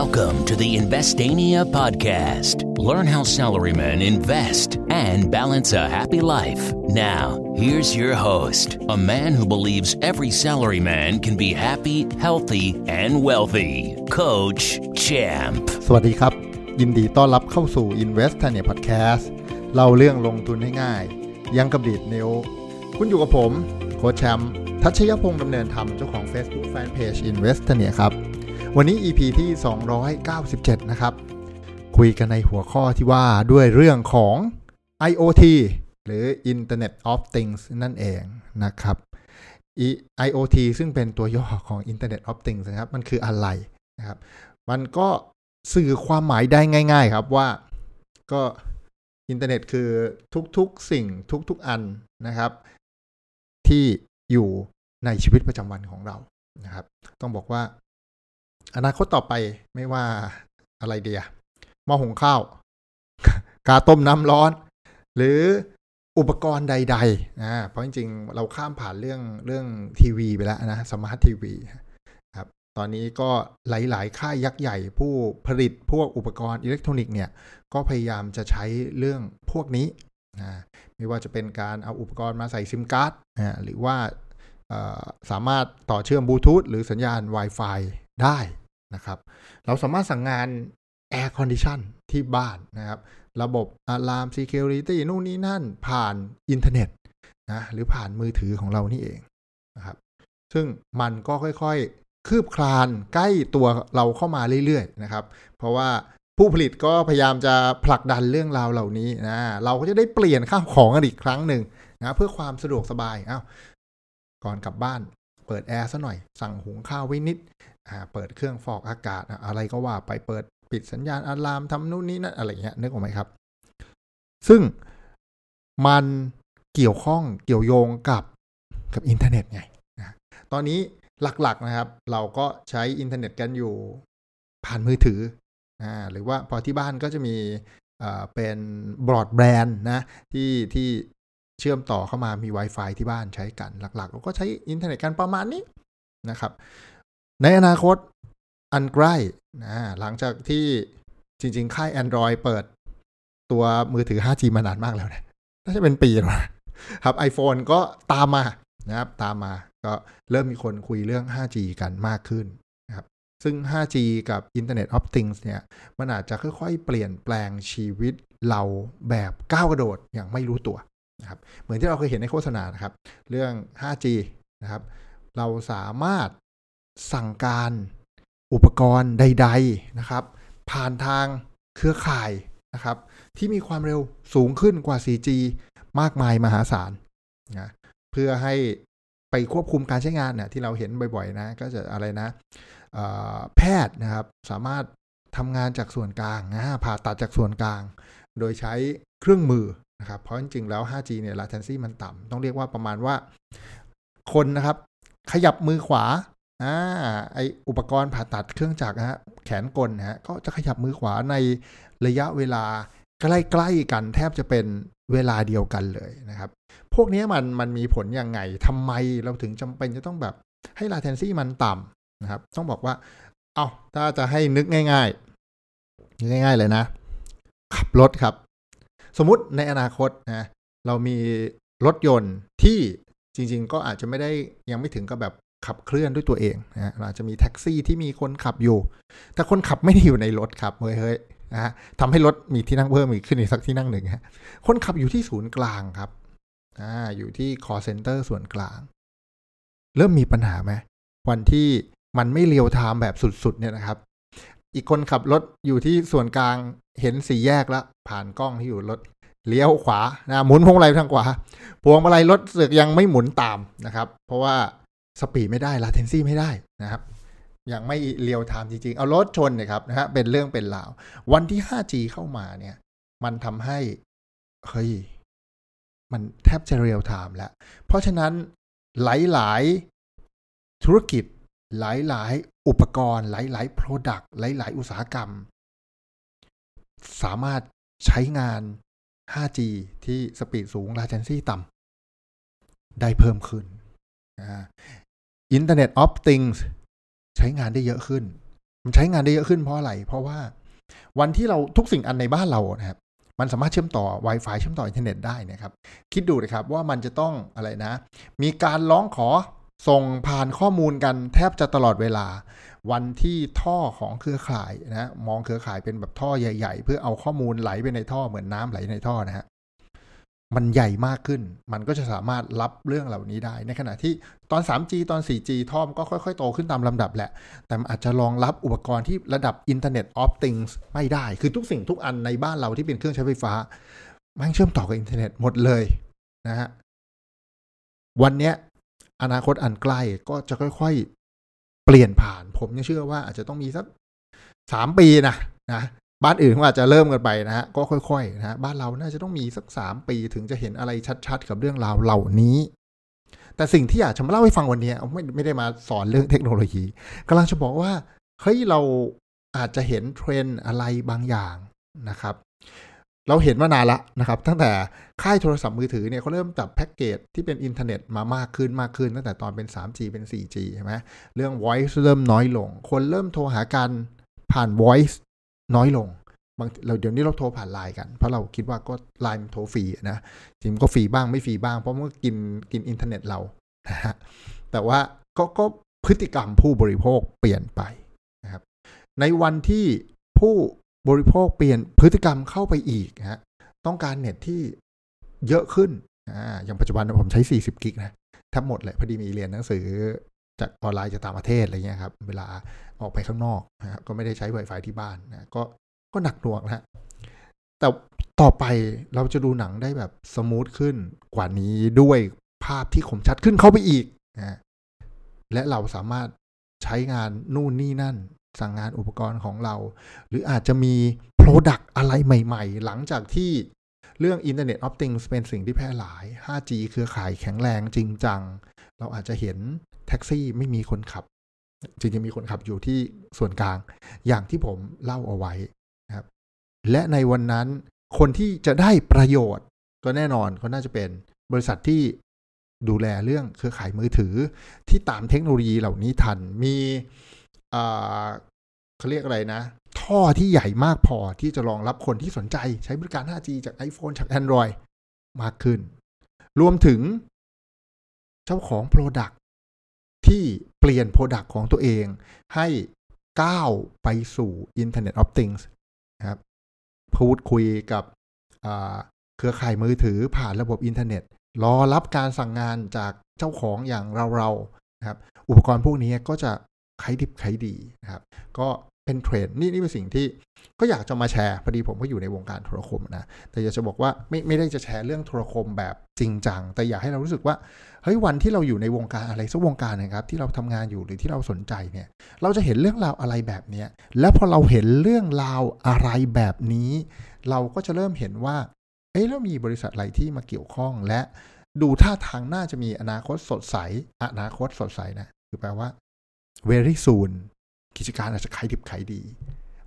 Welcome to the Investania podcast. Learn how salarymen invest and balance a happy life. Now, here's your host, a man who believes every salaryman can be happy, healthy, and wealthy, Coach Champ. สวัสดีครับ ยินดีต้อนรับเข้าสู่ Investania podcast. เล่าเรื่องลงทุนให้ง่าย ยังกับดีดนิ้ว คุณอยู่กับผม โค้ชแชมป์ ทัชยพงษ์ดำเนินธรรม เจ้าของ Facebook Fan Page Investania ครับวันนี้ EP ที่297นะครับคุยกันในหัวข้อที่ว่าด้วยเรื่องของ IoT หรือ Internet of Things นั่นเองนะครับ IoT ซึ่งเป็นตัวย่อของ Internet of Things นะครับมันคืออะไรนะครับมันก็สื่อความหมายได้ง่ายๆครับว่าก็อินเทอร์เน็ตคือทุกๆสิ่งทุกๆอันนะครับที่อยู่ในชีวิตประจำวันของเรานะครับต้องบอกว่าอนาคตต่อไปไม่ว่าอะไรเดียหม้อหุงข้าวกาต้มน้ำร้อนหรืออุปกรณ์ใดๆเพราะจริงๆเราข้ามผ่านเรื่องทีวีไปแล้วนะสมาร์ททีวีครับตอนนี้ก็หลายๆค่ายยักษ์ใหญ่ผู้ผลิตพวกอุปกรณ์อิเล็กทรอนิกส์เนี่ยก็พยายามจะใช้เรื่องพวกนี้ไม่ว่าจะเป็นการเอาอุปกรณ์มาใส่ซิมการ์ดหรือว่าสามารถต่อเชื่อมบลูทูธหรือสัญญาณ Wi-Fiได้นะครับเราสามารถสั่งงาน Air Condition ที่บ้านนะครับระบบ Alarm Security นู่นนี่นั่นผ่านอินเทอร์เน็ตนะหรือผ่านมือถือของเรานี่เองนะครับซึ่งมันก็ค่อยๆคืบคลานใกล้ตัวเราเข้ามาเรื่อยๆนะครับเพราะว่าผู้ผลิตก็พยายามจะผลักดันเรื่องราวเหล่านี้นะเราก็จะได้เปลี่ยนข้าวของกันอีกครั้งหนึ่งนะเพื่อความสะดวกสบายก่อนกลับบ้านเปิดแอร์ซะหน่อยสั่งหุงข้าวไว้นิดเปิดเครื่องฟอกอากาศอะไรก็ว่าไปเปิดปิดสัญญาณอะลามทำนู่นนี่นั่นอะไรเงี้ยนึกออกไหมครับซึ่งมันเกี่ยวข้องเกี่ยวโยงกับอินเทอร์เน็ตไงนะตอนนี้หลักๆนะครับเราก็ใช้อินเทอร์เน็ตกันอยู่ผ่านมือถือหรือว่าพอที่บ้านก็จะมีเป็นบรอดแบนด์นะที่เชื่อมต่อเข้ามามี Wi-Fi ที่บ้านใช้กันหลักๆเราก็ใช้อินเทอร์เน็ตกันประมาณนี้นะครับในอนาคตอันใกล้หลังจากที่จริงๆค่าย Android เปิดตัวมือถือ 5G มานานมากแล้วนะน่าจะเป็นปีแล้วครับ iPhone ก็ตามมานะครับตามมาก็เริ่มมีคนคุยเรื่อง 5G กันมากขึ้นนะครับซึ่ง 5G กับ Internet of Things เนี่ยมันอาจจะค่อยๆเปลี่ยนแปลงชีวิตเราแบบก้าวกระโดดอย่างไม่รู้ตัวนะครับเหมือนที่เราเคยเห็นในโฆษณานะครับเรื่อง 5G นะครับเราสามารถสั่งการอุปกรณ์ใดๆนะครับผ่านทางเครือข่ายนะครับที่มีความเร็วสูงขึ้นกว่า 4G มากมายมหาศาลนะเพื่อให้ไปควบคุมการใช้งานเนี่ยที่เราเห็นบ่อยๆนะก็จะอะไรนะแพทย์นะครับสามารถทำงานจากส่วนกลางผ่าตัดจากส่วนกลางโดยใช้เครื่องมือนะครับเพราะจริงๆแล้ว 5G เนี่ย latency มันต่ำต้องเรียกว่าประมาณว่าคนนะครับขยับมือขวาไออุปกรณ์ผ่าตัดเครื่องจักรนะฮะแขนกลนะฮะก็จะขยับมือขวาในระยะเวลาใกล้ๆกันแทบจะเป็นเวลาเดียวกันเลยนะครับพวกนี้มันมีผลยังไงทำไมเราถึงจำเป็นจะต้องแบบให้ latency มันต่ำนะครับต้องบอกว่าถ้าจะให้นึกง่ายๆเลยนะขับรถครับสมมุติในอนาคตนะเรามีรถยนต์ที่จริงๆก็อาจจะไม่ได้ยังไม่ถึงกับแบบขับเคลื่อนด้วยตัวเองนะเราจะมีแท็กซี่ที่มีคนขับอยู่แต่คนขับไม่ได้อยู่ในรถครับเฮ้ยนะฮะทำให้รถมีที่นั่งเพิ่มอีกขึ้นอีกสักที่นั่งหนึ่งฮะคนขับอยู่ที่ศูนย์กลางครับอยู่ที่ call center ส่วนกลางเริ่มมีปัญหาไหมวันที่มันไม่เรียลไทม์แบบสุดๆเนี่ยนะครับอีกคนขับรถอยู่ที่ส่วนกลางเห็นสี่แยกแล้วผ่านกล้องที่อยู่รถเลี้ยวขวานะหมุนพวงมาลัยทางขวาพวงมาลัยรถเสือกยังไม่หมุนตามนะครับเพราะว่าสปีดไม่ได้ latency ไม่ได้นะครับยังไม่เรียลไทม์จริงๆเอารถชนนะครับนะฮะเป็นเรื่องเป็นราววันที่ 5G เข้ามาเนี่ยมันทำให้มันแทบจะเรียลไทม์แล้วเพราะฉะนั้นหลายๆธุรกิจหลายๆอุปกรณ์หลายๆ product หลายๆอุตสาหกรรมสามารถใช้งาน 5G ที่สปีดสูง latency ต่ำได้เพิ่มขึ้นInternet of Things ใช้งานได้เยอะขึ้น มันใช้งานได้เยอะขึ้นเพราะอะไรเพราะว่าวันที่เราทุกสิ่งอันในบ้านเรานะครับมันสามารถเชื่อมต่อ Wi-Fi เชื่อมต่ออินเทอร์เน็ตได้นะครับคิดดูนะครับว่ามันจะต้องอะไรนะมีการร้องขอส่งผ่านข้อมูลกันแทบจะตลอดเวลาวันที่ท่อของเครือข่ายนะมองเครือข่ายเป็นแบบท่อใหญ่ๆเพื่อเอาข้อมูลไหลไปในท่อเหมือนน้ำไหลในท่อนะฮะมันใหญ่มากขึ้นมันก็จะสามารถรับเรื่องเหล่านี้ได้ในขณะที่ตอน 3G ตอน 4G ท่อมก็ค่อยๆโตขึ้นตามลำดับแหละแต่มันอาจจะรองรับอุปกรณ์ที่ระดับ Internet of Things ไม่ได้คือทุกสิ่งทุกอันในบ้านเราที่เป็นเครื่องใช้ไฟฟ้ามันเชื่อมต่อกับอินเทอร์เน็ตหมดเลยนะฮะวันเนี้ยอนาคตอันใกล้ก็จะค่อยๆเปลี่ยนผ่านผมยังเชื่อว่าอาจจะต้องมีสัก3ปีนะบ้านอื่นก็อาจจะเริ่มกันไปนะฮะก็ค่อยๆนะฮะบ้านเราน่าจะต้องมีสัก3ปีถึงจะเห็นอะไรชัดๆกับเรื่องราวเหล่านี้แต่สิ่งที่อยากจะมาเล่าให้ฟังวันนี้ไม่ได้มาสอนเรื่องเทคโนโลยีกำลังจะบอกว่าเฮ้ยเราอาจจะเห็นเทรนด์อะไรบางอย่างนะครับเราเห็นมานานละนะครับตั้งแต่ค่ายโทรศัพท์มือถือเนี่ยเขาเริ่มจับแพ็กเกจที่เป็นอินเทอร์เน็ตมามากขึ้นตั้งแต่ตอนเป็น 3G เป็น 4G ใช่ไหมเรื่อง Voice เริ่มน้อยลงคนเริ่มโทรหากันผ่าน Voice น้อยลงบางเราเดี๋ยวนี้เราโทรผ่านไลน์กันเพราะเราคิดว่าก็ไลน์มันโทรฟรีนะจริงก็ฟรีบ้างไม่ฟรีบ้างเพราะมันก็กินอินเทอร์เน็ตเราแต่ว่าก็พฤติกรรมผู้บริโภคเปลี่ยนไปนะครับในวันที่ผู้บริโภคเปลี่ยนพฤติกรรมเข้าไปอีกฮะต้องการเน็ตที่เยอะขึ้นอย่างปัจจุบันผมใช้40กิกนะทั้งหมดเลยพอดีมีเรียนหนังสือจากออนไลน์จากต่างประเทศอะไรเงี้ยครับเวลาออกไปข้างนอกนะครับก็ไม่ได้ใช้ Wi-Fi ที่บ้านนะก็หนักหน่วงนะแต่ต่อไปเราจะดูหนังได้แบบสมูทขึ้นกว่านี้ด้วยภาพที่คมชัดขึ้นเข้าไปอีกนะและเราสามารถใช้งานนู่นนี่นั่นสั่งงานอุปกรณ์ของเราหรืออาจจะมี product อะไรใหม่ๆหลังจากที่เรื่อง Internet of Things เป็นสิ่งที่แพร่หลาย 5G เครือข่ายแข็งแรงจริงจังเราอาจจะเห็นแท็กซี่ไม่มีคนขับจริงๆมีคนขับอยู่ที่ส่วนกลางอย่างที่ผมเล่าเอาไว้นะครับและในวันนั้นคนที่จะได้ประโยชน์ก็แน่นอนก็น่าจะเป็นบริษัทที่ดูแลเรื่องเครือข่ายมือถือที่ตามเทคโนโลยีเหล่านี้ทันมีเขาเรียกอะไรนะท่อที่ใหญ่มากพอที่จะรองรับคนที่สนใจใช้บริการ 5G จาก iPhone จาก Android มากขึ้นรวมถึงเจ้าของ Product ที่เปลี่ยน Product ของตัวเองให้ก้าวไปสู่ Internet of Things นะครับพูดคุยกับเครือข่ายมือถือผ่านระบบอินเทอร์เน็ตรอรับการสั่งงานจากเจ้าของอย่างเราๆนะครับอุปกรณ์พวกนี้ก็จะขายดิบขายดีนะครับก็เป็นเทรนด์นี่เป็นสิ่งที่ก็อยากจะมาแชร์พอดีผมก็อยู่ในวงการโทรคมนะแต่อยากจะบอกว่าไม่ได้จะแชร์เรื่องโทรคมแบบจริงจังแต่อยากให้เรารู้สึกว่าเฮ้ยวันที่เราอยู่ในวงการอะไรสักวงการนะครับที่เราทำงานอยู่หรือที่เราสนใจเนี่ยเราจะเห็นเรื่องราวอะไรแบบนี้และพอเราเห็นเรื่องราวอะไรแบบนี้เราก็จะเริ่มเห็นว่าเอ๊ะแล้วมีบริษัทอะไรที่มาเกี่ยวข้องและดูท่าทางน่าจะมีอนาคตสดใสนะคือแปลว่าvery soon กิจการอาจจะขายดิบขายดี